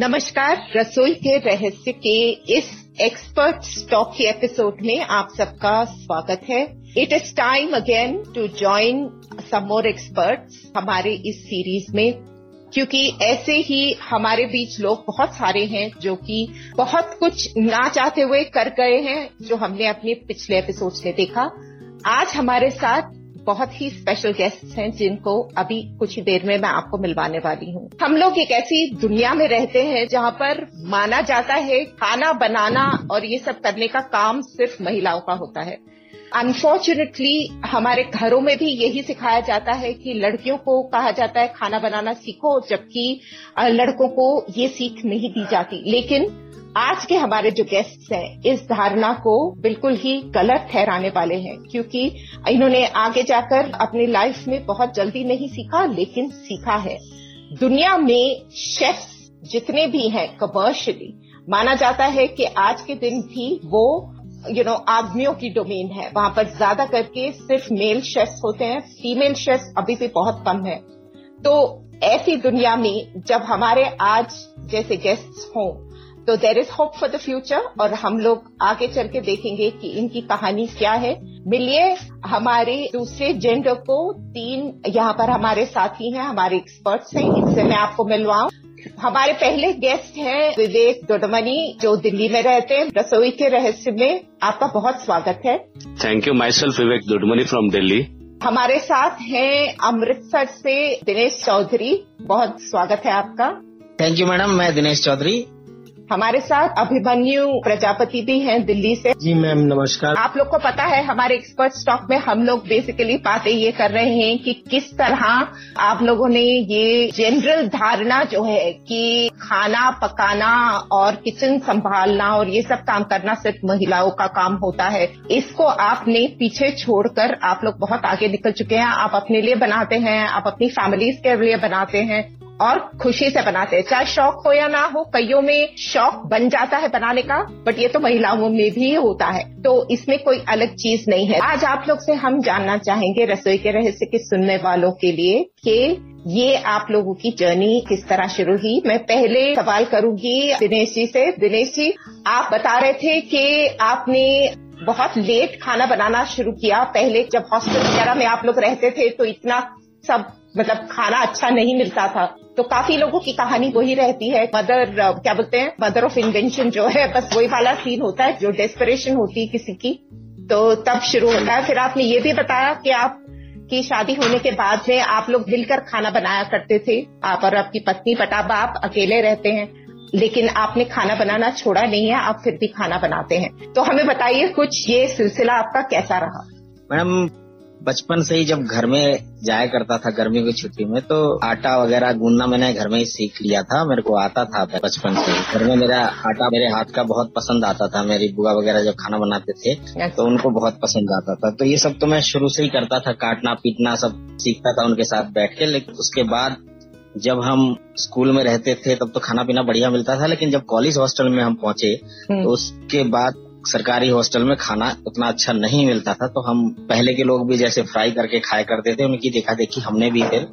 नमस्कार, रसोई के रहस्य के इस एक्सपर्ट्स टॉक के एपिसोड में आप सबका स्वागत है। It is time again to join some more experts हमारे इस सीरीज में, क्योंकि ऐसे ही हमारे बीच लोग बहुत सारे हैं जो कि बहुत कुछ ना चाहते हुए कर गए हैं, जो हमने अपने पिछले एपिसोड्स में देखा। आज हमारे साथ बहुत ही स्पेशल गेस्ट हैं जिनको अभी कुछ ही देर में मैं आपको मिलवाने वाली हूँ। हम लोग एक ऐसी दुनिया में रहते हैं जहाँ पर माना जाता है खाना बनाना और ये सब करने का काम सिर्फ महिलाओं का होता है। अनफॉर्चुनेटली हमारे घरों में भी यही सिखाया जाता है कि लड़कियों को कहा जाता है खाना बनाना सीखो, जबकि लड़कों को ये सीख नहीं दी जाती। लेकिन आज के हमारे जो गेस्ट्स हैं इस धारणा को बिल्कुल ही गलत ठहराने वाले हैं, क्योंकि इन्होंने आगे जाकर अपनी लाइफ में बहुत जल्दी नहीं सीखा लेकिन सीखा है। दुनिया में शेफ्स जितने भी हैं कमर्शियली, माना जाता है कि आज के दिन भी वो आदमियों की डोमेन है। वहां पर ज्यादा करके सिर्फ मेल शेफ्स होते हैं, फीमेल शेफ्स अभी भी बहुत कम है। तो ऐसी दुनिया में जब हमारे आज जैसे गेस्ट्स हों तो there is hope for the future, और हम लोग आगे चल के देखेंगे कि इनकी कहानी क्या है। मिलिए हमारे दूसरे जेंडर को, तीन यहाँ पर हमारे साथी हैं, हमारे एक्सपर्ट्स हैं, इनसे मैं आपको मिलवाऊं। हमारे पहले गेस्ट हैं विवेक दुडमनी जो दिल्ली में रहते हैं। रसोई के रहस्य में आपका बहुत स्वागत है। Thank you. Myself Vivek Dudmani from Delhi. हमारे साथ हैं अमृतसर से दिनेश चौधरी, बहुत स्वागत है आपका। थैंक यू मैडम, मैं दिनेश चौधरी। हमारे साथ अभिमन्यु प्रजापति भी हैं दिल्ली से। जी मैम नमस्कार। आप लोग को पता है हमारे एक्सपर्ट्स टॉक में हम लोग बेसिकली बातें ये कर रहे हैं कि किस तरह आप लोगों ने ये जनरल धारणा जो है कि खाना पकाना और किचन संभालना और ये सब काम करना सिर्फ महिलाओं का काम होता है, इसको आपने पीछे छोड़कर आप लोग बहुत आगे निकल चुके हैं। आप अपने लिए बनाते हैं, आप अपनी फैमिलीज के लिए बनाते हैं और खुशी से बनाते हैं, चाहे शौक हो या ना हो। कईयों में शौक बन जाता है बनाने का, बट ये तो महिलाओं में भी होता है, तो इसमें कोई अलग चीज नहीं है। आज आप लोग से हम जानना चाहेंगे रसोई के रहस्य के सुनने वालों के लिए कि ये आप लोगों की जर्नी किस तरह शुरू हुई। मैं पहले सवाल करूंगी दिनेश जी से। दिनेश जी, आप बता रहे थे कि आपने बहुत लेट खाना बनाना शुरू किया। पहले जब हॉस्टल वगैरह में आप लोग रहते थे तो इतना सब खाना अच्छा नहीं मिलता था, तो काफी लोगों की कहानी वही रहती है, मदर ऑफ इन्वेंशन जो है, बस वही वाला सीन होता है जो डेस्परेशन होती है किसी की, तो तब शुरू होता है। फिर आपने ये भी बताया कि आपकी शादी होने के बाद में आप लोग मिलकर खाना बनाया करते थे, आप और आपकी पत्नी, बट अब आप अकेले रहते हैं, लेकिन आपने खाना बनाना छोड़ा नहीं है, आप फिर भी खाना बनाते हैं। तो हमें बताइए कुछ, ये सिलसिला आपका कैसा रहा? मैडम बचपन से ही जब घर में जाया करता था गर्मी की छुट्टी में, तो आटा वगैरह गूंदना मैंने घर में ही सीख लिया था, मेरे को आता था बचपन से। घर में मेरा आटा, मेरे हाथ का बहुत पसंद आता था। मेरी बुआ वगैरह जब खाना बनाते थे तो उनको बहुत पसंद आता था, तो ये सब तो मैं शुरू से ही करता था, काटना पीटना सब सीखता था उनके साथ बैठ के। लेकिन उसके बाद जब हम स्कूल में रहते थे तब तो खाना पीना बढ़िया मिलता था, लेकिन जब कॉलेज हॉस्टल में हम पहुंचे तो उसके बाद सरकारी हॉस्टल में खाना उतना अच्छा नहीं मिलता था, तो हम पहले के लोग भी जैसे फ्राई करके खाया करते थे, उनकी देखा देखी हमने भी फिर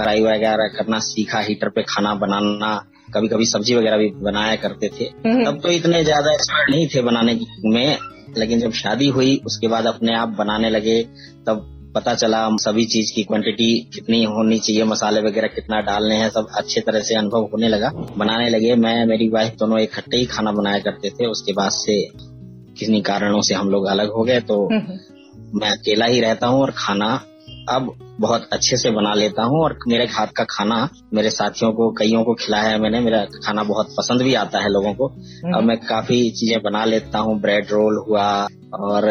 फ्राई वगैरह करना सीखा, हीटर पे खाना बनाना, कभी कभी सब्जी वगैरह भी बनाया करते थे। तब तो इतने ज्यादा एक्सपर्ट नहीं थे बनाने में, लेकिन जब शादी हुई उसके बाद अपने आप बनाने लगे, तब पता चला सभी चीज की क्वांटिटी कितनी होनी चाहिए, मसाले वगैरह कितना डालने हैं, सब अच्छे तरह से अनुभव होने लगा। बनाने लगे, मैं मेरी वाइफ दोनों इकट्ठे ही खाना बनाया करते थे। उसके बाद से किसी कारणों से हम लोग अलग हो गए, तो मैं अकेला ही रहता हूँ और खाना अब बहुत अच्छे से बना लेता हूँ, और मेरे हाथ का खाना मेरे साथियों को, कईयों को खिलाया है मैंने, मेरा खाना बहुत पसंद भी आता है लोगों को। अब मैं काफी चीजें बना लेता हूँ, ब्रेड रोल हुआ, और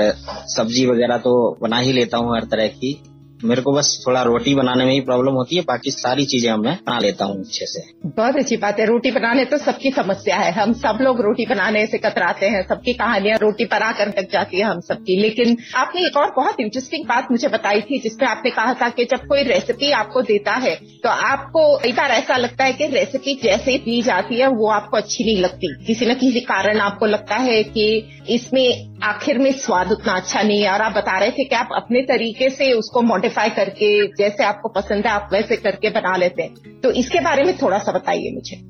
सब्जी वगैरह तो बना ही लेता हूँ हर तरह की। मेरे को बस थोड़ा रोटी बनाने में ही प्रॉब्लम होती है, बाकी सारी चीजें मैं बना लेता हूँ अच्छे से। बहुत अच्छी बात है, रोटी बनाने तो सबकी समस्या है, हम सब लोग रोटी बनाने से कतराते हैं, सबकी कहानियां रोटी पर आकर तक जाती है हम सबकी। लेकिन आपने एक और बहुत इंटरेस्टिंग बात मुझे बताई थी जिसमें आपने कहा था कि जब कोई रेसिपी आपको देता है तो आपको कई बार ऐसा लगता है कि रेसिपी जैसे दी जाती है वो आपको अच्छी नहीं लगती, किसी न किसी कारण आपको लगता है कि इसमें आखिर में स्वाद उतना अच्छा नहीं है, और आप बता रहे थे कि आप अपने तरीके से उसको मॉडिफाई करके जैसे आपको पसंद है आप वैसे करके बना लेते हैं, तो इसके बारे में थोड़ा सा बताइए मुझे।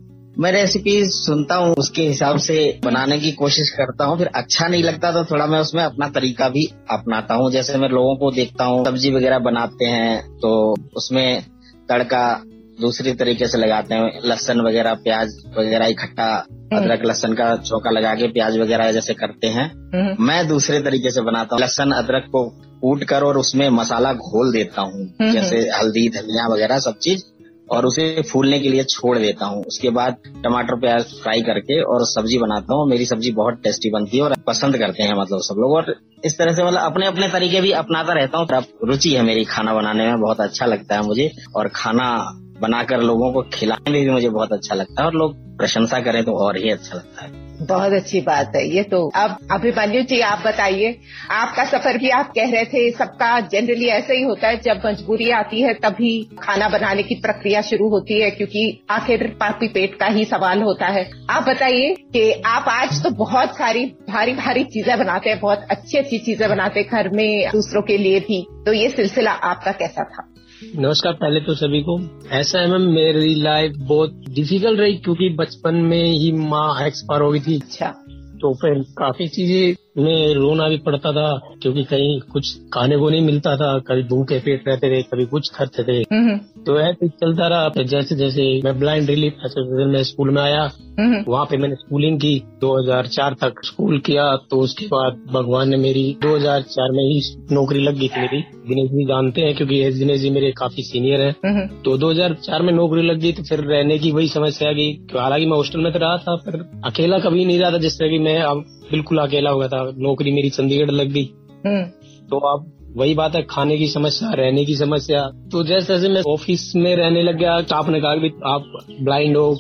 मैं रेसिपीज सुनता हूँ, उसके हिसाब से बनाने की कोशिश करता हूँ, फिर अच्छा नहीं लगता तो थोड़ा मैं उसमें अपना तरीका भी अपनाता हूँ। जैसे मैं लोगों को देखता हूँ सब्जी वगैरह बनाते हैं तो उसमें तड़का दूसरी तरीके से लगाते हैं, लहसुन वगैरह प्याज वगैरह इकट्ठा अदरक लहसुन का चौका लगा के प्याज वगैरह जैसे करते हैं, मैं दूसरे तरीके से बनाता हूँ। लहसुन अदरक को कूट कर और उसमें मसाला घोल देता हूँ, जैसे हल्दी धनिया वगैरह सब चीज, और उसे फूलने के लिए छोड़ देता हूँ। उसके बाद टमाटर प्याज फ्राई करके और सब्जी बनाता हूँ। मेरी सब्जी बहुत टेस्टी बनती है और पसंद करते हैं मतलब सब लोग, और इस तरह से मतलब अपने अपने तरीके भी अपनाता रहता हूँ। रुचि है मेरी खाना बनाने में, बहुत अच्छा लगता है मुझे, और खाना बनाकर लोगों को खिलाने में भी मुझे बहुत अच्छा लगता है, और लोग प्रशंसा करें तो और ही अच्छा लगता है। बहुत अच्छी बात है ये तो। अब अभिमन्यु जी आप बताइए, आपका सफर भी आप कह रहे थे, सबका जनरली ऐसे ही होता है, जब मजबूरी आती है तभी खाना बनाने की प्रक्रिया शुरू होती है, क्योंकि आखिर पापी पेट का ही सवाल होता है। आप बताइए कि आप आज तो बहुत सारी भारी भारी चीजें बनाते हैं, बहुत अच्छी अच्छी चीजें बनाते हैं घर में दूसरों के लिए भी, तो ये सिलसिला आपका कैसा था? नमस्कार पहले तो सभी को। ऐसा है मैम, मेरी लाइफ बहुत डिफिकल्ट रही क्योंकि बचपन में ही माँ एक्सपायर हो गई थी। अच्छा। तो फिर काफी चीजें में रोना भी पड़ता था क्योंकि कहीं कुछ खाने को नहीं मिलता था, कभी भूखे पेट रहते थे, कभी कुछ खाते थे, तो ऐसे चलता रहा। जैसे जैसे मैं ब्लाइंड रिलीफ एसोसिएशन में स्कूल में आया, वहाँ पे मैंने स्कूलिंग की, 2004 तक स्कूल किया, तो उसके बाद भगवान ने मेरी 2004 में ही नौकरी लग गई थी मेरी। दिनेश जी जानते हैं क्योंकि दिनेश जी मेरे काफी सीनियर हैं। तो 2004 में नौकरी लग गई तो फिर रहने की वही समस्या आ गई। हालांकि मैं हॉस्टल में तो रहा था पर अकेला कभी नहीं रहा था, जिससे कि मैं अब बिल्कुल अकेला हो गया था। नौकरी मेरी चंडीगढ़ लग गई, तो अब वही बात है, खाने की समस्या, रहने की समस्या। तो जैसे जैसे मैं ऑफिस में रहने लग गया, स्टाफ ने कहा कि आप ब्लाइंड हो,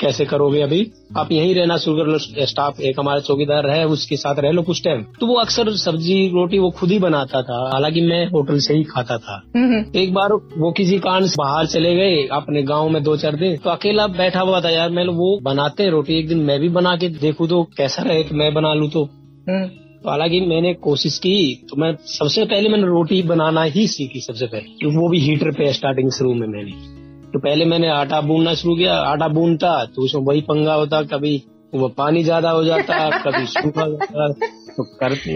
कैसे करोगे, अभी आप यहीं रहना शुरू कर लो। स्टाफ एक हमारा चौकीदार है, उसके साथ रह लो कुछ टाइम। तो वो अक्सर सब्जी रोटी वो खुद ही बनाता था, हालांकि मैं होटल से ही खाता था। एक बार वो किसी कारण से बाहर चले गए अपने गाँव में 2-4 दिन, तो अकेला बैठा हुआ था, यार मैं वो बनाते हैं रोटी, एक दिन मैं भी बना के देखूं तो कैसा रहे, मैं बना लूं तो। तो हालांकि मैंने कोशिश की, तो मैं सबसे पहले मैंने रोटी बनाना ही सीखी सबसे पहले, क्योंकि वो भी हीटर पे स्टार्टिंग शुरू में मैंने। तो पहले मैंने आटा गूंदना शुरू किया, आटा गूंदता तो उसमें वही पंगा होता, कभी वो पानी ज्यादा हो जाता, कभी सूखा जाता, तो करते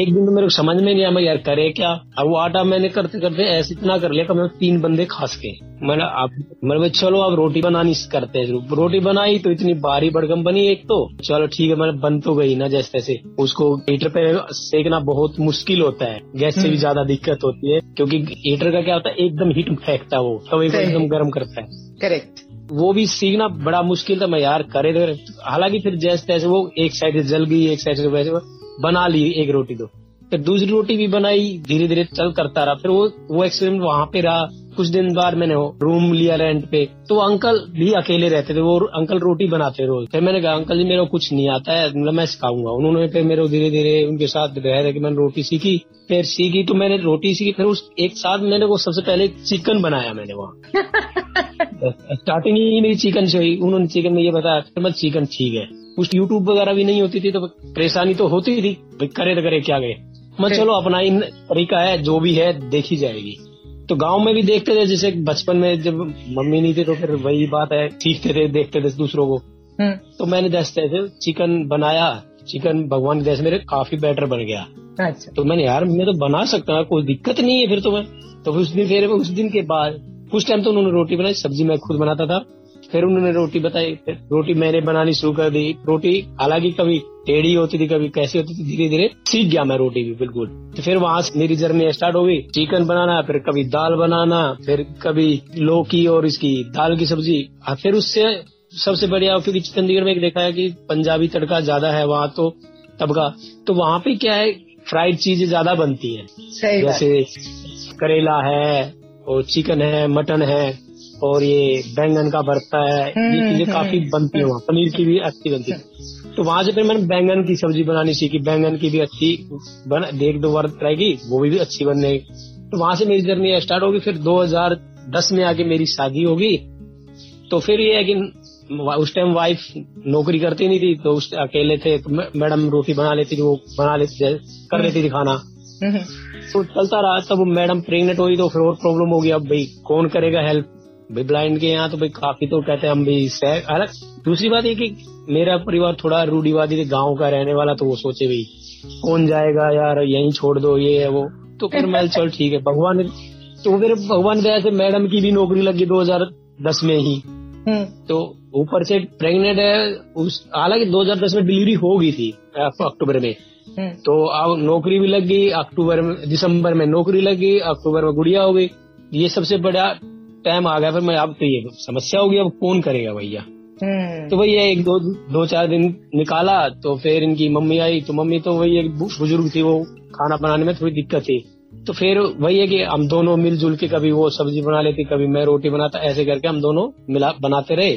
एक दिन तो मेरे को समझ में नहीं आया मैं यार करे क्या। अब वो आटा मैंने करते करते ऐसे इतना कर लिया कि मैं 3 बंदे खा सके। मैंने चलो अब रोटी बनानी करते हैं, रोटी बनाई तो इतनी भारी भड़कम बनी एक, तो चलो ठीक है मैंने बन तो गई ना। जैसे तैसे उसको हीटर पे सेकना बहुत मुश्किल होता है, गैस से भी ज्यादा दिक्कत होती है, क्योंकि हीटर का क्या होता है एकदम हीट फेंकता है वो, तब एकदम गर्म करता है। करेक्ट, वो भी सीखना बड़ा मुश्किल था, मैं यार करे। हालांकि फिर जैसे तैसे वो एक साइड से जल गई, एक साइड से वैसे बना ली एक रोटी दो, फिर दूसरी रोटी भी बनाई, धीरे धीरे चल करता रहा। फिर वो एक्सपेरिमेंट वहाँ पे रहा। कुछ दिन बाद मैंने रूम लिया रेंट पे, तो अंकल भी अकेले रहते थे, वो अंकल रोटी बनाते रोज। फिर मैंने कहा अंकल जी मेरे को कुछ नहीं आता है, मतलब मैं सिखाऊंगा। उन्होंने फिर मेरे धीरे धीरे उनके साथ रह के मैंने रोटी सीखी, फिर सीखी तो मैंने रोटी सीखी। फिर उस एक साथ मैंने वो सबसे पहले चिकन बनाया मैंने वहाँ स्टार्टिंग ही मेरी चिकन से हुई। उन्होंने चिकन में ये बताया, बस चिकन ठीक है, कुछ यूट्यूब वगैरह भी नहीं होती थी, तो परेशानी तो होती थी, करे तो करे क्या गए। मैं चलो अपना ही तरीका है, जो भी है देखी जाएगी। तो गांव में भी देखते थे, जैसे बचपन में जब मम्मी नहीं थी तो फिर वही बात है, सीखते थे, देखते थे दूसरों को। तो मैंने जैसे चिकन बनाया, चिकन भगवान की दया से मेरे काफी बैटर बन गया। अच्छा। तो मैंने यार मैं तो बना सकता, कोई दिक्कत नहीं है। फिर तो मैं तो उस दिन के बाद कुछ टाइम तो उन्होंने रोटी बनाई, सब्जी मैं खुद बनाता था। फिर उन्होंने रोटी बताई, फिर रोटी मैंने बनानी शुरू कर दी। रोटी हालांकि कभी टेढ़ी होती थी, कभी कैसी होती थी, धीरे धीरे सीख गया मैं रोटी भी बिल्कुल। तो फिर वहाँ से मेरी जर्नी स्टार्ट हो गई, चिकन बनाना, फिर कभी दाल बनाना, फिर कभी लौकी और इसकी दाल की सब्जी। फिर उससे सबसे बढ़िया, क्योंकि चंडीगढ़ में देखा है कि पंजाबी तड़का ज्यादा है वहाँ, तो तबका, तो वहाँ पे क्या है फ्राइड चीजें ज्यादा बनती हैं, जैसे करेला है और चिकन है, मटन है और ये बैंगन का भरता है, ये चीजें काफी बनती है वहाँ, पनीर की भी अच्छी बनती है। तो वहाँ से फिर मैंने बैंगन की सब्जी बनानी सीखी, बैंगन की भी अच्छी एक दो बार ट्राई की, वो भी अच्छी बनने। तो वहाँ से मेरी जर्नी स्टार्ट होगी। फिर 2010 में आके मेरी शादी होगी। तो फिर ये है कि उस टाइम वाइफ नौकरी करती नहीं थी, तो उस अकेले थे, तो मैडम रोटी बना लेती थी, वो बना लेती कर लेती थी खाना, तो चलता रहा। तब मैडम प्रेग्नेंट हुई तो फिर और प्रॉब्लम हो गई, अब भाई कौन करेगा हेल्प भाई ब्लाइंड के यहाँ, तो भाई काफी तो कहते हैं हम भी अलग। दूसरी बात ये कि मेरा परिवार थोड़ा रूढ़िवादी गांव का रहने वाला, तो वो सोचे भाई कौन जाएगा यार, यहीं छोड़ दो ये है वो। तो फिर मैं चल ठीक है भगवान, तो फिर भगवान दया से मैडम की भी नौकरी लगी 2010 में ही। तो ऊपर से प्रेग्नेंट है उस, हालांकि 2010 में डिलीवरी हो गई थी अक्टूबर में, तो अब नौकरी भी लग गई अक्टूबर में, दिसंबर में नौकरी लग गई, अक्टूबर में गुड़िया हो गई। ये सबसे बड़ा टाइम आ गया फिर मैं, अब तो ये समस्या होगी अब कौन करेगा भैया। तो भैया एक दो चार दिन निकाला, तो फिर इनकी मम्मी आई, तो मम्मी तो वही एक बुजुर्ग थी, वो खाना बनाने में थोड़ी दिक्कत थी, तो फिर वही है कि हम दोनों मिलजुल के कभी वो सब्जी बना लेती, कभी मैं रोटी बनाता, ऐसे करके हम दोनों मिला बनाते रहे।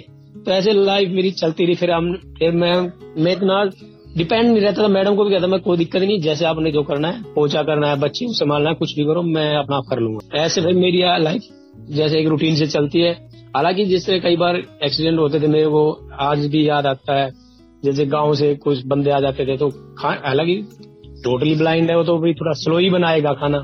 तो ऐसे लाइफ मेरी चलती रही। फिर हम मैं इतना डिपेंड नहीं रहता था, मैडम को भी कहता मैं कोई दिक्कत नहीं, जैसे आपने जो करना है, पोछा करना है, बच्चे को संभालना है, कुछ भी करो मैं अपना कर लूंगा। ऐसे भाई मेरी लाइफ जैसे एक रूटीन से चलती है। हालांकि जिससे कई बार एक्सीडेंट होते थे मेरे, वो आज भी याद आता है, जैसे गाँव से कुछ बंदे आ जाते थे, तो हालांकि टोटली ब्लाइंड है वो, तो भी थोड़ा स्लो ही बनाएगा खाना,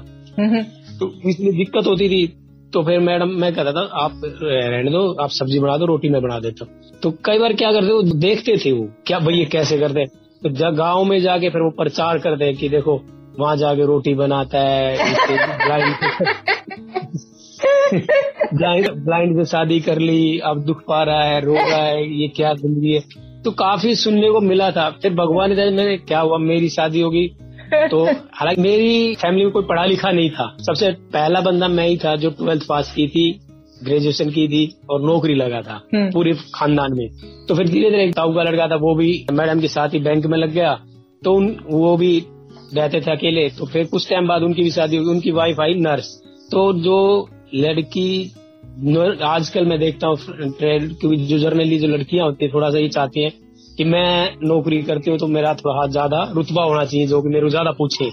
तो इसलिए दिक्कत होती थी। तो फिर मैडम मैं कहता था आप रहने दो, आप सब्जी बना दो, रोटी मैं बना देता हूँ। तो कई बार क्या करते वो देखते थे वो क्या भैया कैसे करते, तो गाँव में जाके फिर वो प्रचार करते कि देखो वहां जाके रोटी बनाता है, ब्लाइंड से शादी कर ली, अब दुख पा रहा है, रो रहा है, ये क्या जिंदगी है। तो काफी सुनने को मिला था। फिर भगवान ने मैंने क्या हुआ मेरी शादी होगी, तो हालांकि मेरी फैमिली में कोई पढ़ा लिखा नहीं था, सबसे पहला बंदा मैं ही था जो 12th पास की थी, ग्रेजुएशन की थी और नौकरी लगा था पूरे खानदान में। तो फिर धीरे धीरे एक ताऊ का लड़का था, वो भी मैडम के साथ ही बैंक में लग गया, तो वो भी रहते थे अकेले। तो फिर कुछ टाइम बाद उनकी भी शादी हुई, उनकी वाइफ आई नर्स। तो जो लड़की आजकल मैं देखता हूँ ट्रेड की जर्नली जो लड़कियां होती है, थोड़ा सा ये चाहती है कि मैं नौकरी करती हूँ तो मेरा थोड़ा ज्यादा रुतबा होना चाहिए, जो कि मेरे ज्यादा पूछे।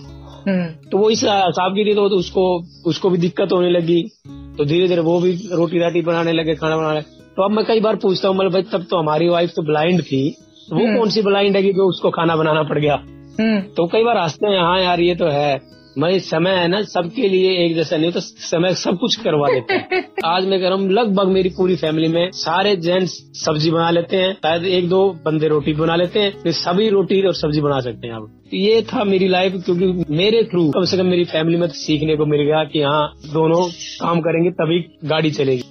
तो वो इस हिसाब की थी, तो उसको भी दिक्कत होने लगी। तो धीरे धीरे वो भी रोटी राटी बनाने लगे, खाना बनाने। तो अब मैं कई बार पूछता हूँ मतलब भाई तब तो हमारी वाइफ तो ब्लाइंड थी, तो वो कौन सी ब्लाइंड है कि तो उसको खाना बनाना पड़ गया। तो कई बार हंसते हैं, हाँ यार ये तो है, मैं समय है ना सबके लिए एक जैसा नहीं होता, समय सब कुछ करवा देते हैं। आज मैं कह रहा हूँ लगभग मेरी पूरी फैमिली में सारे जेंट्स सब्जी बना लेते हैं, शायद एक दो बंदे रोटी बना लेते हैं, फिर सभी रोटी और सब्जी बना सकते हैं। अब ये था मेरी लाइफ, क्योंकि मेरे थ्रू कम से कम मेरी फैमिली में तो सीखने को मिल गया कि हाँ दोनों काम करेंगे तभी गाड़ी चलेगी।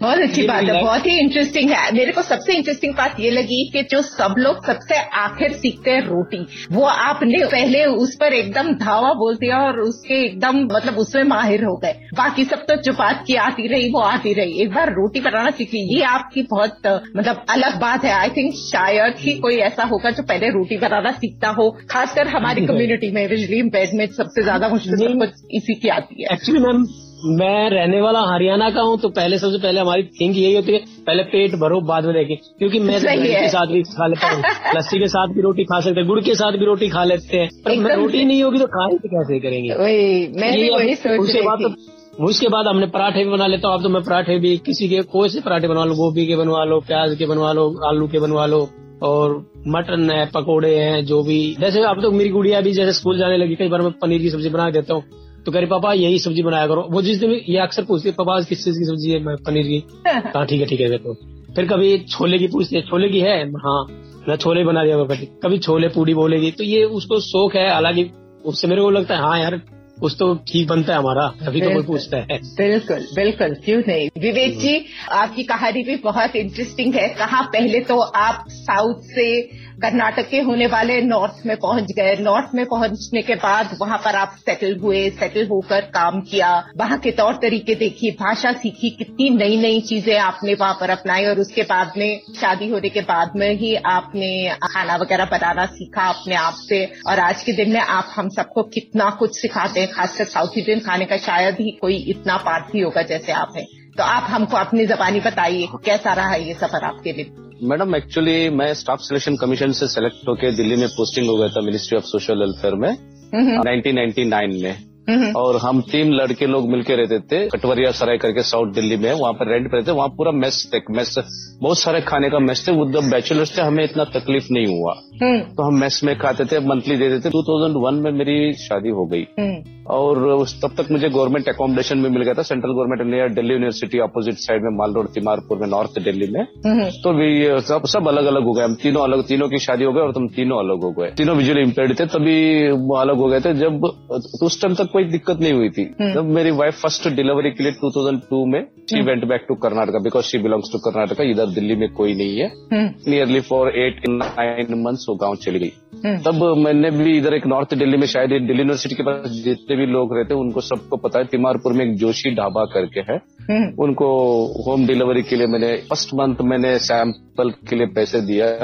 बहुत अच्छी बात है, बहुत ही इंटरेस्टिंग है। मेरे को सबसे इंटरेस्टिंग बात ये लगी कि जो सब लोग सबसे आखिर सीखते हैं रोटी, वो आपने पहले उस पर एकदम धावा बोल दिया और उसके एकदम मतलब उसमें माहिर हो गए। बाकी सब तो जो बात की आती रही वो आती रही, एक बार रोटी बनाना सीखी, ये आपकी बहुत मतलब अलग बात है। आई थिंक शायद ही कोई ऐसा होगा जो पहले रोटी बनाना सीखता हो, खासकर हमारी कम्युनिटी में बिजलीम बेड में सबसे ज्यादा मुश्किल इसी की आती है। एक्चुअली मैम मैं रहने वाला हरियाणा का हूँ, तो पहले सबसे पहले हमारी थिंक यही होती है पहले पेट भरो बाद में देखें, क्योंकि मैं दही के साथ भी खा लेता हूँ, लस्सी के साथ भी रोटी खा सकते हैं, गुड़ के साथ भी रोटी खा लेते हैं, पर रोटी नहीं होगी तो खाने से कैसे करेंगे। उसके बाद हमने पराठे भी बना लेता हूँ, अब तो मैं पराठे भी किसी के कोई से पराठे बनवा लो, गोभी के बनवा लो, प्याज के बनवा लो, आलू के बनवा लो, और मटन है, पकौड़े हैं, जो भी जैसे। अब तो मेरी गुड़िया भी जैसे स्कूल जाने लगी, कई बार मैं पनीर की सब्जी बना देता हूँ, तो कह रही पापा यही सब्जी बनाया करो। वो जिस दिन ये अक्सर पूछती है पापा किस चीज की सब्जी है, मैं पनीर की, हाँ ठीक है। तो फिर कभी छोले की पूछती है, छोले की है, हाँ मैं छोले बना दिया, कभी छोले पूरी बोलेगी। तो ये उसको शौक है, हालांकि उससे मेरे को लगता है हाँ यार कुछ तो ठीक बनता है हमारा, तभी तो कोई पूछता है। बिल्कुल बिल्कुल, क्यों नहीं। विवेक जी, आपकी कहानी भी बहुत इंटरेस्टिंग है। कहाँ पहले तो आप साउथ से कर्नाटक के होने वाले नॉर्थ में पहुंच गए, नॉर्थ में पहुंचने के बाद वहाँ पर आप सेटल हुए, सेटल होकर काम किया, वहाँ के तौर तरीके देखी, भाषा सीखी, कितनी नई नई चीजें आपने वहाँ पर अपनाई, और उसके बाद में शादी होने के बाद में ही आपने खाना वगैरह बनाना सीखा अपने आप से, और आज के दिन में आप हम सबको कितना कुछ सिखाते हैं, खासकर साउथ इंडियन खाने का शायद ही कोई इतना पार्थी होगा जैसे आप हैं। तो आप हमको अपनी जबानी बताइए, कैसा रहा ये सफर आपके लिए? मैडम, एक्चुअली मैं स्टाफ सिलेक्शन कमीशन से सेलेक्ट होकर दिल्ली में पोस्टिंग हो गया था मिनिस्ट्री ऑफ सोशल वेलफेयर में 1999 में, और हम 3 लड़के लोग मिलकर रहते थे कटवरिया सराय करके साउथ दिल्ली में, वहाँ पर रेंट पर रहते। वहाँ पूरा मेस बहुत सारे खाने का मेस थे। वो जब बैचलर्स थे हमें इतना तकलीफ नहीं हुआ, तो हम मेस में खाते थे, मंथली देते थे। 2001 में मेरी शादी हो गई, और तब तक मुझे गवर्नमेंट अकोमोडेशन में मिल गया था, central government near Delhi university opposite side में, माल रोड तिमारपुर में, नॉर्थ दिल्ली में। तो भी सब अलग अलग हो गए, हम तीनों की शादी हो गई और तुम तीनों अलग हो गए। तीनों विजुअली इम्पेयर्ड थे तभी अलग हो गए थे। जब उस टाइम तक कोई दिक्कत नहीं हुई थी। जब मेरी वाइफ फर्स्ट डिलीवरी के लिए 2002 में she went back to Karnataka, because she belongs to Karnataka, इधर दिल्ली में कोई नहीं है। नियरली फॉर 8-9 मंथ्स वो गाँव चली गई। तब मैंने भी इधर एक नॉर्थ दिल्ली में, शायद दिल्ली यूनिवर्सिटी के पास जितने भी लोग रहते उनको सबको पता है, तिमारपुर में एक जोशी ढाबा करके है, उनको होम डिलीवरी के लिए मैंने फर्स्ट मंथ मैंने सैंपल के लिए पैसे दिया।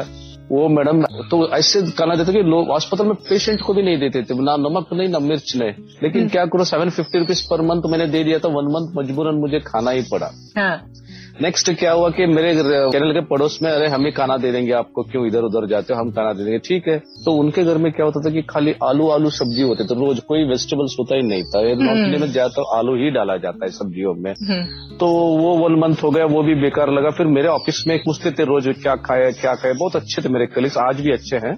वो मैडम तो ऐसे खाना देते कि लोग हॉस्पिटल में पेशेंट को भी नहीं देते थे, ना नमक नहीं ना मिर्च नहीं, लेकिन क्या करो, 750 रुपीज पर मंथ मैंने दे दिया था। 1 मंथ मजबूरन मुझे खाना ही पड़ा। नेक्स्ट क्या हुआ कि मेरे चैनल के पड़ोस में, अरे हम ही खाना दे देंगे आपको, क्यों इधर उधर जाते हो, हम खाना दे देंगे। ठीक है, तो उनके घर में क्या होता था कि खाली आलू सब्जी होते, तो रोज कोई वेजिटेबल्स होता ही नहीं था। नॉर्थ में ज्यादातर आलू ही डाला जाता है सब्जियों में। तो वो 1 मंथ हो गया, वो भी बेकार लगा। फिर मेरे ऑफिस में पूछते थे रोज क्या खाए, बहुत अच्छे थे मेरे कलीग्स, आज भी अच्छे हैं।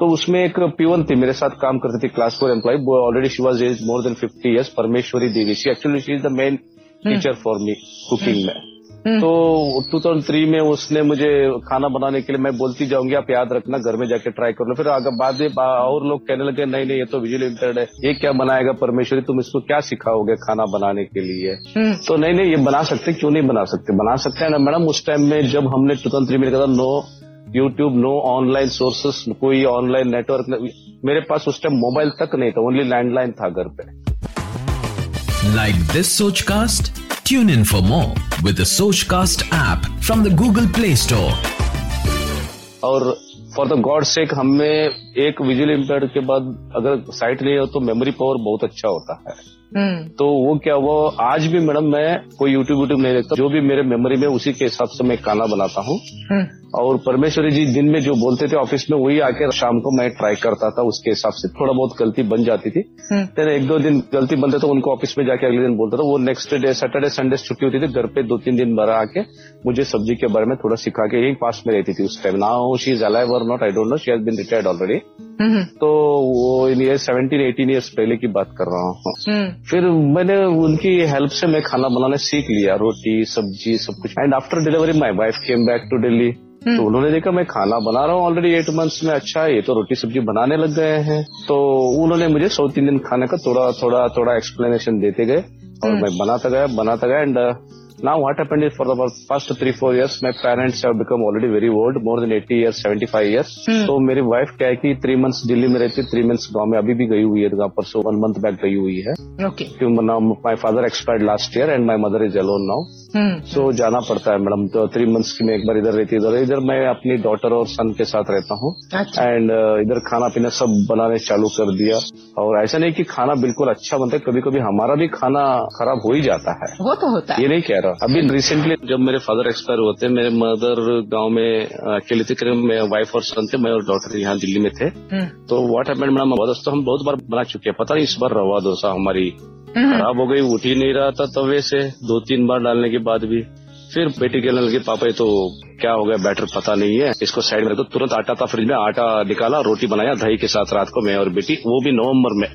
तो उसमें एक पीवन थी मेरे साथ काम करती थी, class 4 employ, already she was as more than 50 years, Parmeshwari Devi. She actually she is the main teacher for me cooking में। तो 2003 में उसने मुझे खाना बनाने के लिए, मैं बोलती जाऊंगी आप याद रखना, घर में जाके ट्राई कर लो। फिर आगे बाद में और लोग कहने लगे नहीं ये तो विजुअली इम्पेयर्ड है, ये क्या बनाएगा परमेश्वरी, तुम इसको क्या सिखाओगे खाना बनाने के लिए। तो नहीं ये बना सकते, क्यों नहीं बना सकते, बना सकते हैं ना मैडम। उस टाइम में जब हमने 2003 में कहा no YouTube, no online sources, कोई ऑनलाइन नेटवर्क, मेरे पास उस टाइम मोबाइल तक नहीं था, ओनली लैंडलाइन था घर पे। Like this Sochcast? Tune in for more with the Sochcast app from the Google Play Store. और फॉर द गॉड सेक, हमें एक विजुअल इम्पेयर्ड के बाद अगर साइट नहीं हो तो मेमोरी पावर बहुत अच्छा होता है। तो वो क्या हुआ, आज भी मैडम मैं कोई यूट्यूब नहीं देखता, जो भी मेरे मेमोरी में उसी के हिसाब से मैं खाना बनाता हूँ। और परमेश्वरी जी दिन में जो बोलते थे ऑफिस में वही आके शाम को मैं ट्राई करता था, उसके हिसाब से थोड़ा बहुत गलती बन जाती थी। फिर 1-2 दिन गलती बनते तो उनको ऑफिस में जाके अगले दिन बोलता था। वो नेक्स्ट डे सैटरडे संडे छुट्टी होती थी, घर पे 2-3 दिन भरा आके मुझे सब्जी के बारे में थोड़ा सिखा के, यही पास में रहती थी उस time. Now she is alive और not I don't know, she has been retired already. तो वो 17-18 ईयर्स पहले की बात कर रहा हूँ। फिर मैंने उनकी हेल्प से मैं खाना बनाना सीख लिया, रोटी सब्जी सब कुछ। And after delivery my wife came back to Delhi, तो उन्होंने देखा मैं खाना बना रहा हूँ ऑलरेडी 8 मंथ्स में, अच्छा ये तो रोटी सब्जी बनाने लग गए हैं। तो उन्होंने मुझे साउथ इंडियन खाने का थोड़ा एक्सप्लेनेशन देते गए और मैं बनाता गया। And Now what happened is for the past 3-4 years, my parents have become already very old, more than 80 years, 75 years. So मेरी वाइफ क्या है कि 3 मंथ्स दिल्ली में रहती है, 3 मंथ्स गाँव में, अभी भी गई हुई है गाँव पर, सो 1 मंथ बैक गई हुई है। My father expired last year and my mother is alone now, so जाना पड़ता है मैडम। तो 3 मंथ्स की मैं एक बार इधर रहती है, इधर मैं अपनी डॉटर और सन के साथ रहता हूँ। एंड इधर खाना पीना सब बनाने चालू कर दिया, और ऐसा नहीं कि खाना बिल्कुल अच्छा बनता है, कभी कभी हमारा भी खाना खराब हो ही जाता है, वो तो होता है, ये नहीं कह रहा। अभी रिसेंटली जब मेरे फादर एक्सपायर होते, मेरे मदर गांव में अकेले थे, करीब मेरे वाइफ और सन थे, मैं और डॉटर यहाँ दिल्ली में थे। तो व्हाट हैपेंड मैडम, दोस्तों हम बहुत बार बना चुके हैं, पता नहीं इस बार रवा डोसा हमारी खराब हो गई, उठ ही नहीं रहा था तवे से, 2-3 बार डालने के बाद भी। फिर बेटी कहने लगी पापा ये तो क्या हो गया, बैटर पता नहीं है, इसको साइड में। तो तुरंत आटा था फ्रिज में, आटा निकाला, रोटी बनाया दही के साथ रात को मैं और बेटी, वो भी नवंबर में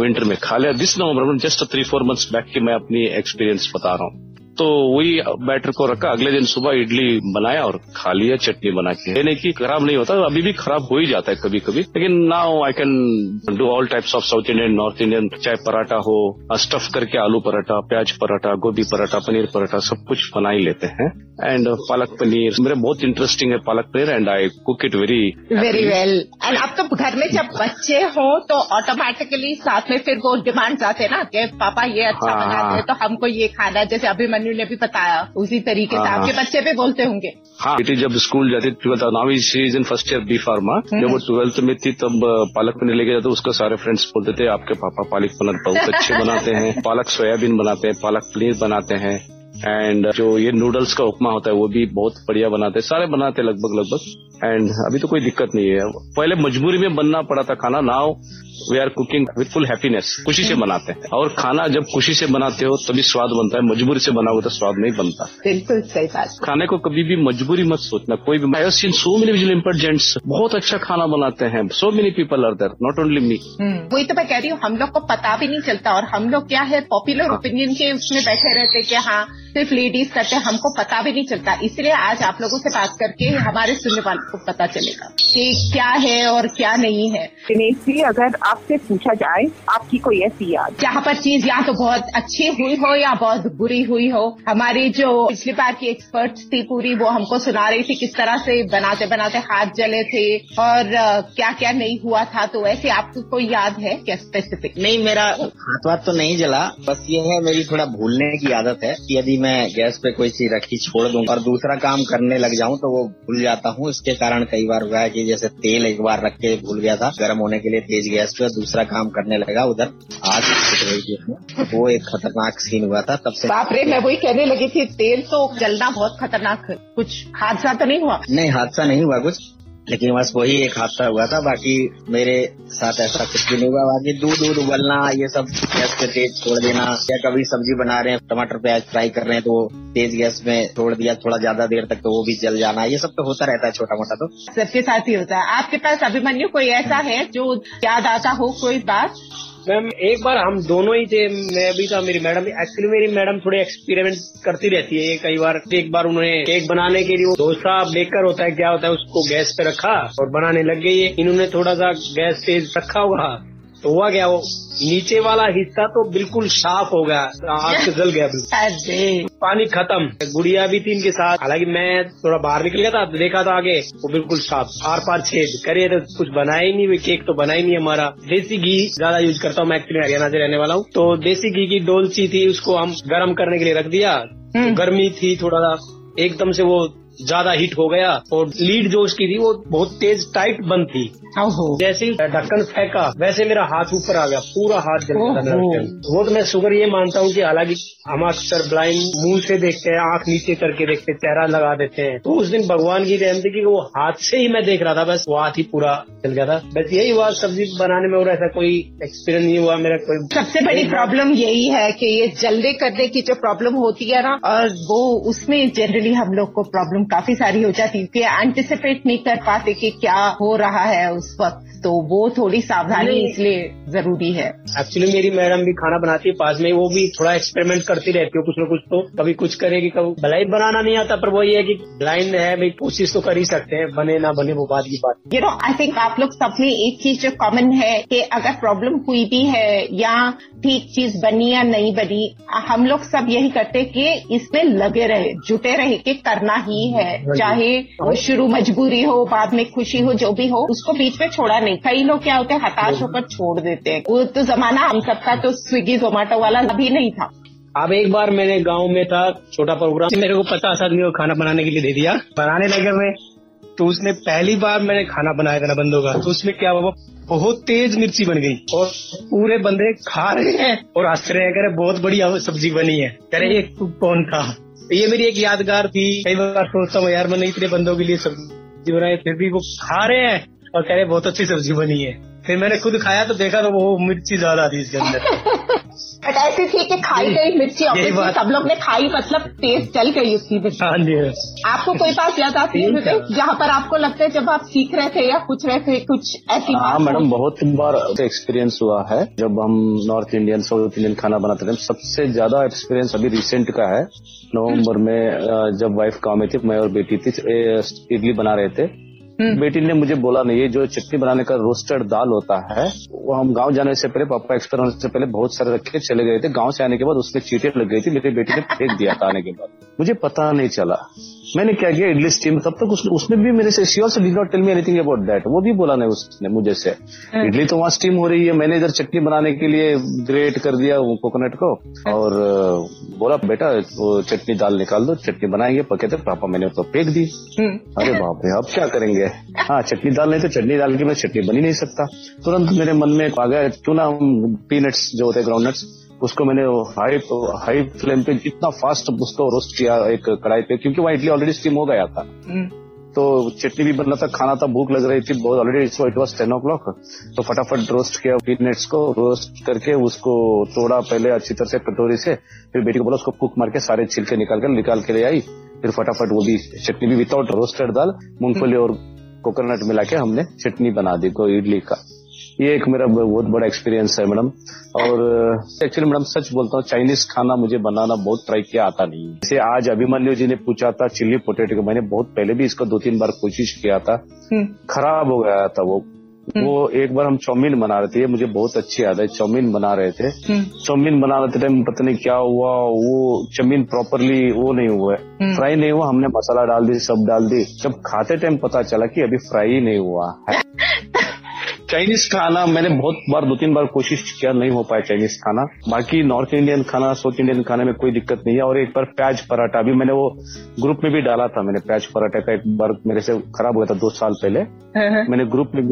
विंटर में खा लिया। दिस नवंबर में जस्ट 3-4 मंथ्स बैक की मैं अपनी एक्सपीरियंस बता रहा हूँ। तो वही बैटर को रखा, अगले दिन सुबह इडली बनाया और खा लिया चटनी बना के। यानी कि खराब नहीं होता, अभी भी खराब हो ही जाता है कभी कभी, लेकिन now I can do all types of south Indian, north Indian, चाहे पराठा हो स्टफ करके, आलू पराठा, प्याज पराठा, गोभी पराठा, पनीर पराठा, सब कुछ बना ही लेते हैं। एंड पालक पनीर मेरे बहुत इंटरेस्टिंग है, palak paneer, and I cook it very very well. And आपका घर में जब बच्चे हो तो ऑटोमेटिकली साथ में फिर वो डिमांड्स आते हैं ना कि पापा ये अच्छा बनाते हैं तो हमको ये खाना, जैसे अभिमन्यु ने भी बताया उसी तरीके से आपके बच्चे भी बोलते होंगे। हाँ, बेटी जब स्कूल जाती नावी फर्स्ट ईयर बी फार्मा, जब वो 12th में थी तब पालक पनीर लेके जाते, उसका सारे फ्रेंड्स बोलते थे आपके पापा पालक पनीर बहुत अच्छे बनाते हैं, पालक सोयाबीन बनाते हैं, पालक पनीर बनाते हैं, एंड जो ये नूडल्स का उपमा होता है वो भी बहुत बढ़िया बनाते हैं, सारे बनाते लगभग। एंड अभी तो कोई दिक्कत नहीं है, पहले मजबूरी में बनना पड़ा था खाना, now we are cooking with full happiness, खुशी से बनाते हैं। और खाना जब खुशी से बनाते हो तभी स्वाद बनता है, मजबूरी से बना हुआ तो स्वाद नहीं बनता। बिल्कुल सही बात। खाने को कभी भी मजबूरी मत सोचना, कोई भी। I have seen so many visual इंपैर्जेंट्स बहुत अच्छा खाना बनाते हैं, so many people are there, not only me. वही तो मैं कह रही हूँ, हम लोग को पता भी नहीं चलता, और हम लोग क्या है पॉपुलर ओपिनियन के उसमें बैठे रहते कि हाँ सिर्फ लेडीज करते, हमको पता भी नहीं चलता। इसलिए आज आप लोगों से बात करके हमारे सुनने वालों को पता चलेगा कि क्या है और क्या नहीं है। दिनेश जी, अगर आपसे पूछा जाए आपकी कोई ऐसी याद जहाँ पर चीज या तो बहुत अच्छी हुई हो या बहुत बुरी हुई हो। हमारी जो पिछली बार की एक्सपर्ट थी पूरी, वो हमको सुना रही थी किस तरह से बनाते बनाते हाथ जले थे और क्या क्या नहीं हुआ था, तो ऐसे आपको कोई याद है क्या स्पेसिफिक? नहीं, मेरा हाथ वाथ तो नहीं जला, बस ये है मेरी थोड़ा भूलने की आदत है, यदि मैं गैस पे कोई चीज रखी छोड़ दूं और दूसरा काम करने लग जाऊं तो वो भूल जाता हूं। इसके कारण कई बार हुआ है कि जैसे तेल एक बार रख के भूल गया था गर्म होने के लिए तेज गैस पे, दूसरा काम करने लगा उधर आग तो वो एक खतरनाक सीन हुआ था। तब से बाप रे, मैं वही कहने लगी थी, तेल तो जलना बहुत खतरनाक है। कुछ हादसा तो नहीं हुआ? नहीं, हादसा नहीं हुआ कुछ, लेकिन बस वही एक हादसा हुआ था, बाकी मेरे साथ ऐसा कुछ भी नहीं हुआ। बाकी दूध उबलना ये सब गैस पे तेज छोड़ देना, या कभी सब्जी बना रहे हैं टमाटर प्याज फ्राई कर रहे हैं तो तेज गैस में छोड़ दिया थोड़ा ज्यादा देर तक तो वो भी जल जाना, ये सब तो होता रहता है, छोटा मोटा तो सबके साथ ही होता है। आपके पास अभिमन्यु कोई ऐसा है जो याद आता हो कोई बात? मैम एक बार हम दोनों ही थे, मैं भी था, मेरी मैडम। एक्चुअली मेरी मैडम थोड़े एक्सपेरिमेंट करती रहती है, कई बार। एक बार उन्होंने केक बनाने के लिए वो डोसा बेकर होता है क्या होता है उसको गैस पे रखा और बनाने लग गई है। इन्होंने थोड़ा सा गैस तेज रखा होगा तो हुआ क्या, वो नीचे वाला हिस्सा तो बिल्कुल साफ हो गया, आग से जल गया, पानी खत्म। गुड़िया भी थी इनके साथ, हालांकि मैं थोड़ा बाहर निकल गया था, देखा था आगे वो बिल्कुल साफ, आर पार छेद करे, तो कुछ बनाया ही नहीं, केक तो बना ही नहीं। हमारा देसी घी ज्यादा यूज करता हूँ मैं, एक्चुअली हरियाणा से रहने वाला हूँ, तो देसी घी की डोलची थी उसको हम गर्म करने के लिए रख दिया, तो गर्मी थी थोड़ा सा, एकदम से वो ज्यादा हीट हो गया और लीड जो उसकी थी वो बहुत तेज टाइट बंद थी, जैसे ही ढक्कन फेंका वैसे मेरा हाथ ऊपर आ गया, पूरा हाथ जल गया। वो तो मैं शुगर ये मानता हूँ कि हालांकि हम अक्सर ब्लाइंड मुंह से देखते हैं, आंख नीचे करके देखते हैं, चेहरा लगा देते हैं, तो उस दिन भगवान की रहमत थी कि वो हाथ से ही मैं देख रहा था, बस वो हाथ ही पूरा जल गया था। बस यही हुआ सब्जी बनाने में, और ऐसा कोई एक्सपीरियंस नहीं हुआ मेरा कोई। सबसे बड़ी प्रॉब्लम यही है कि ये जल्दी करने की जो प्रॉब्लम होती है ना, और वो उसमें जनरली हम लोग को प्रॉब्लम काफी सारी हो जाती है कि एंटिसिपेट नहीं कर पाते कि क्या हो रहा है उस वक्त, तो वो थोड़ी सावधानी इसलिए जरूरी है। एक्चुअली मेरी मैडम भी खाना बनाती है पास में, वो भी थोड़ा एक्सपेरिमेंट करती रहती है, कुछ न कुछ तो कभी कुछ करेगी, कभी भलाई बनाना नहीं आता, पर वो ये है कि ब्लाइंड है भाई, कोशिश तो कर ही सकते हैं, बने ना बने वो बात की बात। यू नो, आई थिंक आप लोग सब में एक चीज जो कॉमन है कि अगर प्रॉब्लम हुई भी है या ठीक चीज बनी या नहीं बनी, हम लोग सब यही करते कि इसमें लगे रहे, जुटे रहे कि करना ही है, चाहे वो शुरू मजबूरी हो, बाद में खुशी हो, जो भी हो, उसको बीच में छोड़ा नहीं। कई लोग क्या होते हैं हताश होकर छोड़ देते हैं, वो तो जमाना हम सबका तो स्विगी जोमेटो वाला अभी नहीं था। अब एक बार मैंने गांव में था छोटा प्रोग्राम, मेरे को 50 आदमी को खाना बनाने के लिए दे दिया, बनाने लगे मैं तो, उसने पहली बार मैंने खाना बनाया था ना बंदों का, तो उसमें क्या हुआ, बहुत तेज मिर्ची बन गई और पूरे बंदे खा रहे हैं और हंस रहे हैं, कह रहे बहुत बढ़िया सब्जी बनी है, कह रहे ये कौन था। ये मेरी एक यादगार थी, कई बार सोचता हूँ यार मैंने इतने बंदों के लिए सब्जी बनाई फिर भी वो खा रहे हैं और कह रहे बहुत अच्छी सब्जी बनी है, फिर मैंने खुद खाया तो देखा तो वो मिर्ची ज्यादा थी इसके अंदर। ऐसे थे कि खाई गई मिर्ची ऑब्वियसली सब लोग ने खाई, मतलब टेस्ट चल गई उसकी मिर्ची। आपको कोई बात याद आती है जहाँ पर आपको लगता है जब आप सीख रहे थे या पूछ रहे थे कुछ ऐसी? हाँ मैडम, बहुत बार एक्सपीरियंस हुआ है। जब हम नॉर्थ इंडियन साउथ इंडियन खाना बनाते थे, सबसे ज्यादा एक्सपीरियंस अभी रिसेंट का है। नवम्बर में जब वाइफ काम में थी, मैं और बेटी थी, इडली बना रहे थे। बेटी ने मुझे बोला नहीं, ये जो चटनी बनाने का रोस्टेड दाल होता है वो हम गांव जाने से पहले, पापा एक्सपायर होने से पहले बहुत सारे रखे चले गए थे। गांव से आने के बाद उसमें चींटे लग गई थी, मेरी बेटी ने फेंक दिया था आने के बाद। मुझे पता नहीं चला, मैंने क्या किया, इडली स्टीम। तब तक उसने भी मेरे से श्योर से did not tell me anything about that, वो भी बोला नहीं उसने मुझे से। इडली तो वहाँ स्टीम हो रही है, मैंने इधर चटनी बनाने के लिए ग्रेट कर दिया कोकोनट को और बोला बेटा चटनी दाल निकाल दो, चटनी बनाएंगे पके थे। पापा मैंने तो फेंक दी। अरे बाप रे, अब क्या करेंगे? हाँ चटनी दाल नहीं तो चटनी दाल की मैं चटनी बनी नहीं सकता। तुरंत मेरे मन में आ गया, क्यों ना हम पीनट्स जो होते हैं ग्राउंड नट्स, उसको मैंने हाई फ्लेम पे इतना फास्ट उसको रोस्ट किया एक कढ़ाई पे, क्योंकि वहाँ इडली ऑलरेडी स्टीम हो गया था। तो चटनी भी बनना था, खाना था, भूख लग रही थी बहुत ऑलरेडी, इट वॉज 10 o'clock। तो फटाफट रोस्ट किया पीनट्स को, रोस्ट करके उसको तोड़ा पहले अच्छी तरह से कटोरी से, फिर बेटी को बोला उसको कुक मार के सारे छिलके निकाल के ले आई। फिर फटाफट वो भी चटनी भी विदाउट रोस्टेड दाल, मूंगफली और कोकोनट मिला के हमने चटनी बना दी को इडली का। ये एक मेरा बहुत बड़ा एक्सपीरियंस है मैडम। और एक्चुअली मैडम सच बोलता हूँ, चाइनीज खाना मुझे बनाना बहुत ट्राई किया, आता नहीं। जैसे आज अभिमन्यु जी ने पूछा था चिल्ली पोटेटो को, मैंने बहुत पहले भी इसको 2-3 बार कोशिश किया था, खराब हो गया था वो। एक बार हम चाउमीन बना रहे थे, मुझे बहुत अच्छी याद है, चाउमीन बना रहे थे टाइम पता नहीं क्या हुआ, वो चाउमीन प्रॉपरली वो नहीं हुआ, फ्राई नहीं हुआ। हमने मसाला डाल दी, सब डाल दी, जब खाते टाइम पता चला कि अभी फ्राई नहीं हुआ है। चाइनीज खाना मैंने बहुत बार 2-3 बार कोशिश किया, नहीं हो पाया चाइनीज खाना। बाकी नॉर्थ इंडियन खाना, साउथ इंडियन खाने में कोई दिक्कत नहीं है। और एक बार प्याज पराठा भी मैंने वो ग्रुप में भी डाला था, मैंने प्याज पराठा का एक बार मेरे से खराब हुआ था 2 साल पहले। मैंने ग्रुप में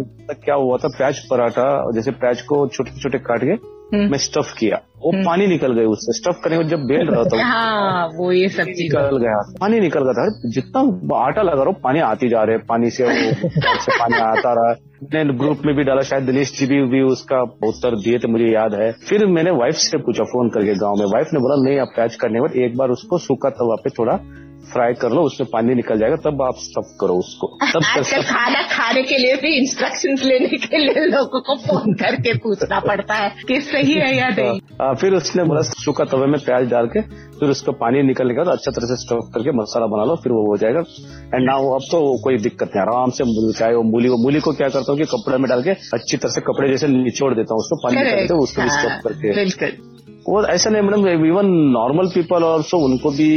क्या हुआ था, प्याज पराठा जैसे प्याज को छोटे छोटे काट के मैं स्टफ किया, वो पानी निकल गए उससे, स्टफ करने को जब बेल रहा था वो ये सब निकल गया, पानी निकल गया था। जितना आटा लगा रहा पानी आती जा रहे, पानी से पानी आता रहा। मैंने ग्रुप में भी डाला, शायद दिनेश जी भी उसका उत्तर दिए थे, मुझे याद है। फिर मैंने वाइफ से पूछा फोन करके गांव में, वाइफ ने बोला नहीं आप प्याज करने बाद एक बार उसको सूखा तवा पे थोड़ा फ्राई कर लो, उसमें पानी निकल जाएगा, तब आप स्टफ करो उसको। तब आजकल खाना खाने के लिए भी इंस्ट्रक्शंस लेने के लिए लोगों को फोन करके पूछना पड़ता है कि सही है या नहीं। फिर उसने बोला सूखा तवे में प्याज डाल के फिर उसका पानी निकलने के बाद अच्छा तरह से स्टफ करके मसाला बना लो, फिर वो हो जाएगा। एंड नाउ अब तो कोई दिक्कत नहीं, आराम से चाहे वो मूली को क्या करता हूँ कि कपड़े में डाल के अच्छी तरह से कपड़े जैसे निचोड़ देता हूँ, उसको पानी निकालते हुए उसको स्टफ करके। और ऐसा नहीं madam, even normal people also उनको भी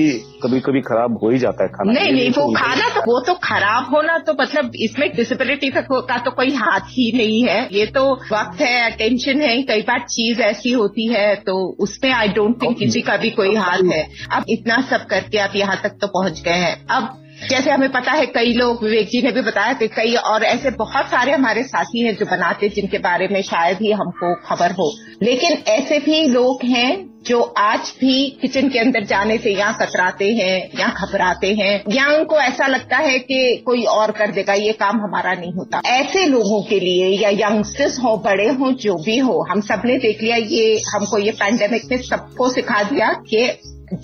कभी कभी खराब हो ही जाता है खाना। नहीं वो खाना तो वो तो खराब होना तो मतलब इसमें डिसेबिलिटी का तो कोई हाथ ही नहीं है, ये तो वक्त है, अटेंशन है। कई बार चीज ऐसी होती है तो उसमें आई डोंट थिंक किसी का भी कोई हाथ है। अब इतना सब करके आप यहाँ तक तो पहुँच गए हैं। अब जैसे हमें पता है कई लोग, विवेक जी ने भी बताया कि कई और ऐसे बहुत सारे हमारे साथी हैं जो बनाते हैं जिनके बारे में शायद ही हमको खबर हो, लेकिन ऐसे भी लोग हैं जो आज भी किचन के अंदर जाने से या कतराते हैं या घबराते हैं या उनको ऐसा लगता है कि कोई और कर देगा, ये काम हमारा नहीं होता। ऐसे लोगों के लिए या यंगस्टर्स हो, बड़े हो, जो भी हो, हम सबने देख लिया, ये हमको ये पैंडेमिक ने सबको सिखा दिया कि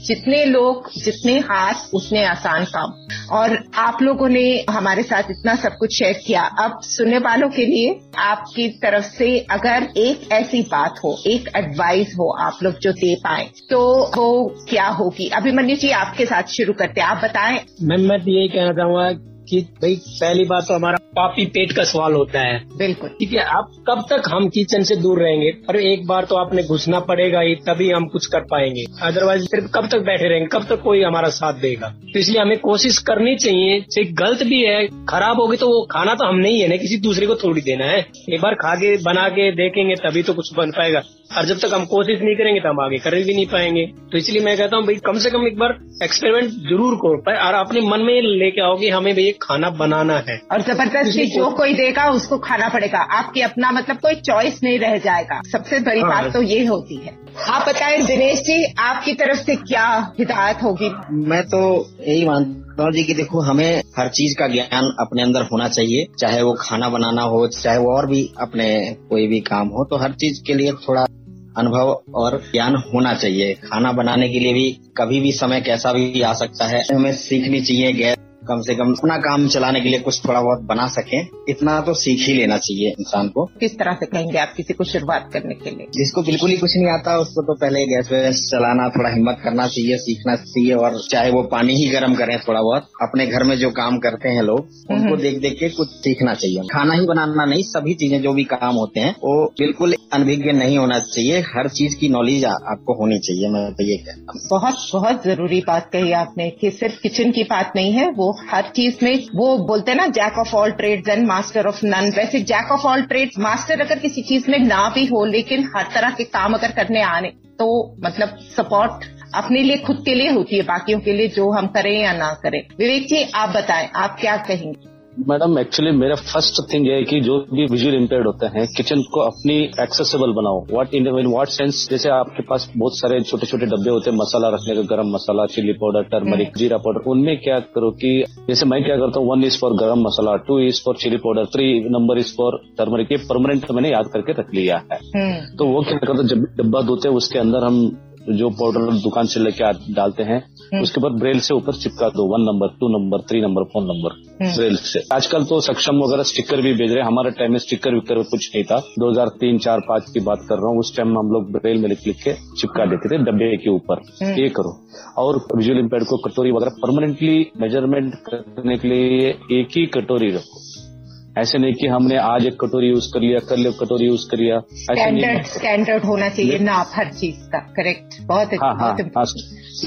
जितने लोग जितने हाथ उतने आसान काम। और आप लोगों ने हमारे साथ इतना सब कुछ शेयर किया। अब सुनने वालों के लिए आपकी तरफ से अगर एक ऐसी बात हो, एक एडवाइस हो आप लोग जो दे पाए, तो वो क्या होगी? अभिमन्यु जी आपके साथ शुरू करते हैं, आप बताएं। मैं ये कहना चाहूंगा कि भाई पहली बात तो हमारा पापी पेट का सवाल होता है। बिल्कुल ठीक है, आप कब तक हम किचन से दूर रहेंगे, पर एक बार तो आपने घुसना पड़ेगा ही, तभी हम कुछ कर पाएंगे। अदरवाइज सिर्फ कब तक बैठे रहेंगे, कब तक कोई हमारा साथ देगा। तो इसलिए हमें कोशिश करनी चाहिए, चाहे गलत भी है, खराब होगी तो वो खाना तो हम नहीं है ना, किसी दूसरे को थोड़ी देना है। एक बार खा के बना के देखेंगे तभी तो कुछ बन पाएगा, और जब तक हम कोशिश नहीं करेंगे तो हम आगे कर भी नहीं पाएंगे। तो इसलिए मैं कहता हूँ भाई कम से कम एक बार एक्सपेरिमेंट जरूर करो, और अपने मन में लेके आओगे हमें भाई खाना बनाना है, और जबरदस्ती जो कोई देगा उसको खाना पड़ेगा, आपकी अपना मतलब कोई चॉइस नहीं रह जाएगा। सबसे बड़ी बात तो ये होती है। आप बताएं दिनेश जी, आपकी तरफ से क्या हिदायत होगी? मैं तो यही मानता हूँ जी कि देखो, हमें हर चीज का ज्ञान अपने अंदर होना चाहिए, चाहे वो खाना बनाना हो, चाहे वो और भी अपने कोई भी काम हो, तो हर चीज के लिए थोड़ा अनुभव और ज्ञान होना चाहिए। खाना बनाने के लिए भी कभी भी समय कैसा भी आ सकता है, हमें सीखनी चाहिए गैस, कम से कम अपना काम चलाने के लिए कुछ थोड़ा बहुत बना सकें, इतना तो सीख ही लेना चाहिए इंसान को। किस तरह से कहेंगे आप किसी को शुरुआत करने के लिए? जिसको बिल्कुल ही कुछ नहीं आता उसको तो पहले गैस वैस चलाना थोड़ा हिम्मत करना चाहिए, सीखना चाहिए, और चाहे वो पानी ही गर्म करें थोड़ा बहुत, अपने घर में जो काम करते हैं लोग उनको देख देख के कुछ सीखना चाहिए। खाना ही बनाना नहीं, सभी चीजें जो भी काम होते हैं वो बिल्कुल अनभिज्ञ नहीं होना चाहिए, हर चीज की नॉलेज आपको होनी चाहिए। मैं तो ये कहता हूँ। बहुत बहुत जरूरी बात कही आपने कि सिर्फ किचन की बात नहीं है, वो हर चीज में, वो बोलते हैं ना jack of all trades and master of none, वैसे jack of all trades master अगर किसी चीज में ना भी हो लेकिन हर तरह के काम अगर करने आने, तो मतलब सपोर्ट अपने लिए खुद के लिए होती है, बाकियों के लिए जो हम करें या ना करें। विवेक जी आप बताएं, आप क्या कहेंगे? मैडम एक्चुअली मेरा फर्स्ट थिंग है कि जो भी विजुअल इम्पेयर्ड होते हैं किचन को अपनी एक्सेसिबल बनाओ। व्हाट इन व्हाट सेंस, जैसे आपके पास बहुत सारे छोटे छोटे डब्बे होते हैं मसाला रखने का, garam masala, chilli powder, turmeric, जीरा पाउडर, उनमें क्या करो कि जैसे मैं क्या करता हूँ, 1 is for garam masala, 2 is for chilli powder, 3 number is for turmeric, ये परमानेंट मैंने याद करके रख लिया है। तो वो क्या करता है, जब डब्बा धोते हैं उसके अंदर हम जो पाउडर दुकान से लेके डालते हैं उसके ऊपर ब्रेल से ऊपर चिपका दो, 1 number 2 number 3 number 4 number braille से। आजकल तो सक्षम वगैरह स्टिकर भी भेज रहे हैं, हमारे टाइम में स्टिकर विकर कुछ नहीं था, 2003-04-05 की बात कर रहा हूँ, उस टाइम हम लोग ब्रेल में लिख लिख के चिपका देते थे डब्बे के ऊपर। ये करो, और विजुअल इम्पेयर्ड को कटोरी वगैरह परमानेंटली मेजरमेंट करने के लिए एक ही कटोरी रखो, ऐसे नहीं कि हमने आज एक कटोरी यूज कर लिया, कल एक कटोरी यूज कर लिया। स्टैंडर्ड होना चाहिए नाप हर चीज का, करेक्ट। बहुत अच्छा। हाँ,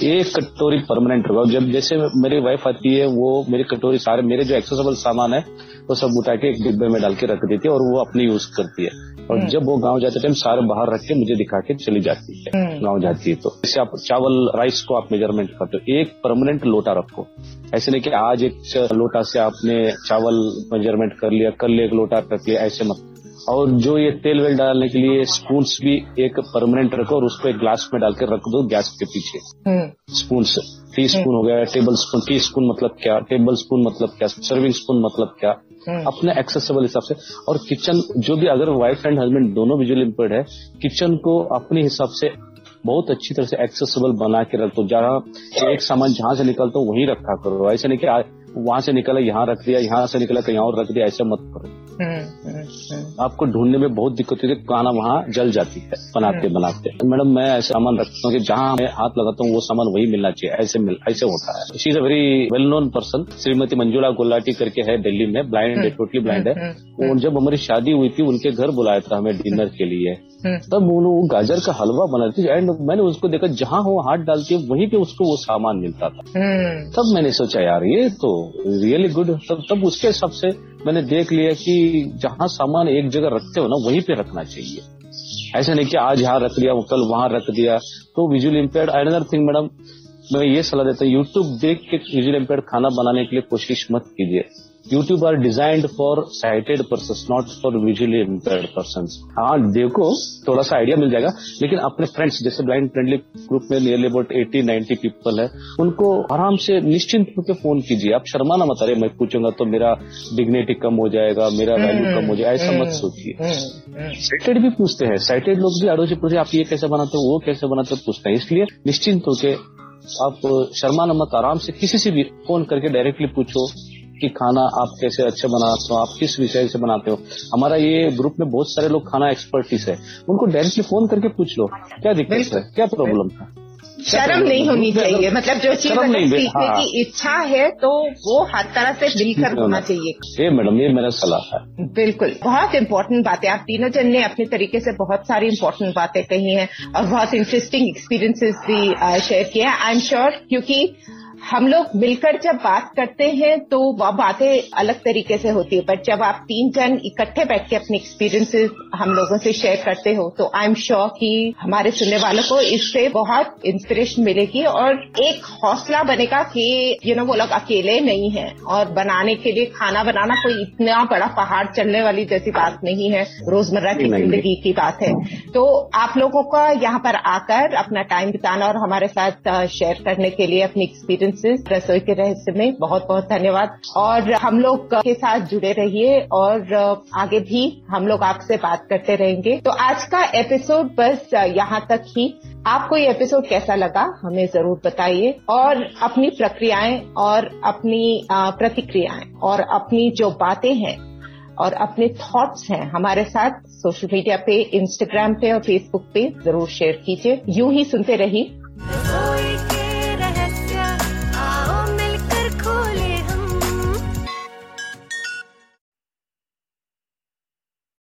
एक कटोरी परमानेंट होगा। जब जैसे मेरी वाइफ आती है वो मेरी कटोरी सारे मेरे जो एक्सेसिबल सामान है वो सब उठा के एक डिब्बे में डाल के रख देती है और वो अपनी यूज करती है, और जब वो गांव जाते टाइम सारे बाहर रख के मुझे दिखा के चली जाती है। गांव जाती है तो जैसे आप चावल राइस को आप मेजरमेंट करते हो, एक परमानेंट लोटा रखो, ऐसे नहीं कि आज एक लोटा से आपने चावल मेजरमेंट कर लिया, कल एक लोटा रख लिया, ऐसे मत। और जो ये तेल वेल डालने के लिए स्पून्स भी एक परमानेंट रखो और उसको एक ग्लास में डाल के रख दो गैस के पीछे। स्पून्स, टी स्पून हो गया, टेबल स्पून, टी स्पून मतलब क्या, टेबल स्पून मतलब क्या, सर्विंग स्पून मतलब क्या, अपने एक्सेसिबल हिसाब से। और किचन जो भी, अगर वाइफ एंड हस्बैंड दोनों विजुअल इम्पेयर्ड है, किचन को अपने हिसाब से बहुत अच्छी तरह से एक्सेसिबल बना के रख दो, जहाँ एक सामान जहाँ से निकलता हो वहीं रखा करो, ऐसे नहीं कि वहां से निकला यहाँ रख दिया, यहाँ से निकला कहीं और रख दिया, ऐसे मत करो। आपको ढूंढने में बहुत दिक्कत होती है, खाना वहाँ जल जाती है बनाते बनाते। मैडम मैं ऐसे सामान रखता हूँ कि जहाँ मैं हाथ लगाता हूँ वो सामान वही मिलना चाहिए, ऐसे होता है। She is a very well known person, Shrimati Manjula Gulati करके है, दिल्ली में, ब्लाइंड है, टोटली ब्लाइंड है। और जब हमारी शादी हुई थी उनके घर बुलाया था हमें डिनर के लिए, तब वो गाजर का हलवा बनाती एंड मैंने उसको देखा जहाँ वो हाथ डालती है वहीं पे उसको वो सामान मिलता था। तब मैंने सोचा यार ये तो रियली गुड। तब उसके हिसाब से मैंने देख लिया कि जहाँ सामान एक जगह रखते हो ना वहीं पे रखना चाहिए, ऐसे नहीं कि आज यहाँ रख दिया कल वहाँ रख दिया। तो visual impaired, another thing madam मैं ये सलाह देता हूँ, यूट्यूब देख के विजुअल इम्पेयर्ड खाना बनाने के लिए कोशिश मत कीजिए। YouTube are designed for sighted person, not for visually impaired person. हाँ देखो थोड़ा सा आइडिया मिल जाएगा, लेकिन अपने फ्रेंड्स जैसे ब्लाइंड फ्रेंडली ग्रुप में नियरली अबाउट 80-90 पीपल है, उनको आराम से निश्चिंत होकर फोन कीजिए। आप शर्माना मत, अरे मैं पूछूंगा तो मेरा डिग्निटी कम हो जाएगा, मेरा वैल्यू कम हो जाएगा, ऐसा मत सोचिए। साइटेड भी पूछते हैं, साइटेड लोग भी आड़ो से पूछते हैं आप ये कैसे बनाते हो वो कैसे बनाते हो पूछते हैं, इसलिए निश्चिंत होके आप शर्माना मत, आराम से किसी से भी फोन करके डायरेक्टली पूछो कि खाना आप कैसे अच्छा बनाते हो, आप किस विषय से बनाते हो। हमारा ये ग्रुप में बहुत सारे लोग खाना एक्सपर्टीज है, उनको डायरेक्टली फोन करके पूछ लो क्या दिक्कत है, क्या प्रॉब्लम था। शर्म नहीं होनी चाहिए, मतलब जो चीज सीखने की इच्छा है तो वो हर तरह से मिलकर होना चाहिए। ये मैडम ये मेरा सलाह है। बिल्कुल, बहुत इम्पोर्टेंट बातें आप तीनों जन ने अपने तरीके से बहुत सारी इम्पोर्टेंट बातें कही हैं और बहुत इंटरेस्टिंग एक्सपीरियंसेस भी शेयर किए हैं। आई एम श्योर क्योंकि हम लोग मिलकर जब बात करते हैं तो वह बातें अलग तरीके से होती है, पर जब आप तीन जन इकट्ठे बैठ के अपने एक्सपीरियंसेस हम लोगों से शेयर करते हो तो आई एम श्योर कि हमारे सुनने वालों को इससे बहुत इंस्पिरेशन मिलेगी और एक हौसला बनेगा कि यू नो वो लोग अकेले नहीं हैं और बनाने के लिए, खाना बनाना कोई इतना बड़ा पहाड़ चढ़ने वाली जैसी बात नहीं है, रोजमर्रा की जिंदगी की बात है। तो आप लोगों का यहाँ पर आकर अपना टाइम बिताना और हमारे साथ शेयर करने के लिए अपनी एक्सपीरियंस एक्सपीरियंसेस रसोई के रहस्य में। बहुत बहुत धन्यवाद और हम लोग के साथ जुड़े रहिए और आगे भी हम लोग आपसे बात करते रहेंगे। तो आज का एपिसोड बस यहाँ तक ही। आपको ये एपिसोड कैसा लगा हमें जरूर बताइए और अपनी प्रक्रियाएं और अपनी प्रतिक्रियाएं और अपनी जो बातें हैं और अपने थॉट्स हैं हमारे साथ सोशल मीडिया पे, इंस्टाग्राम पे और फेसबुक पे जरूर शेयर कीजिए। यूं ही सुनते रहिए।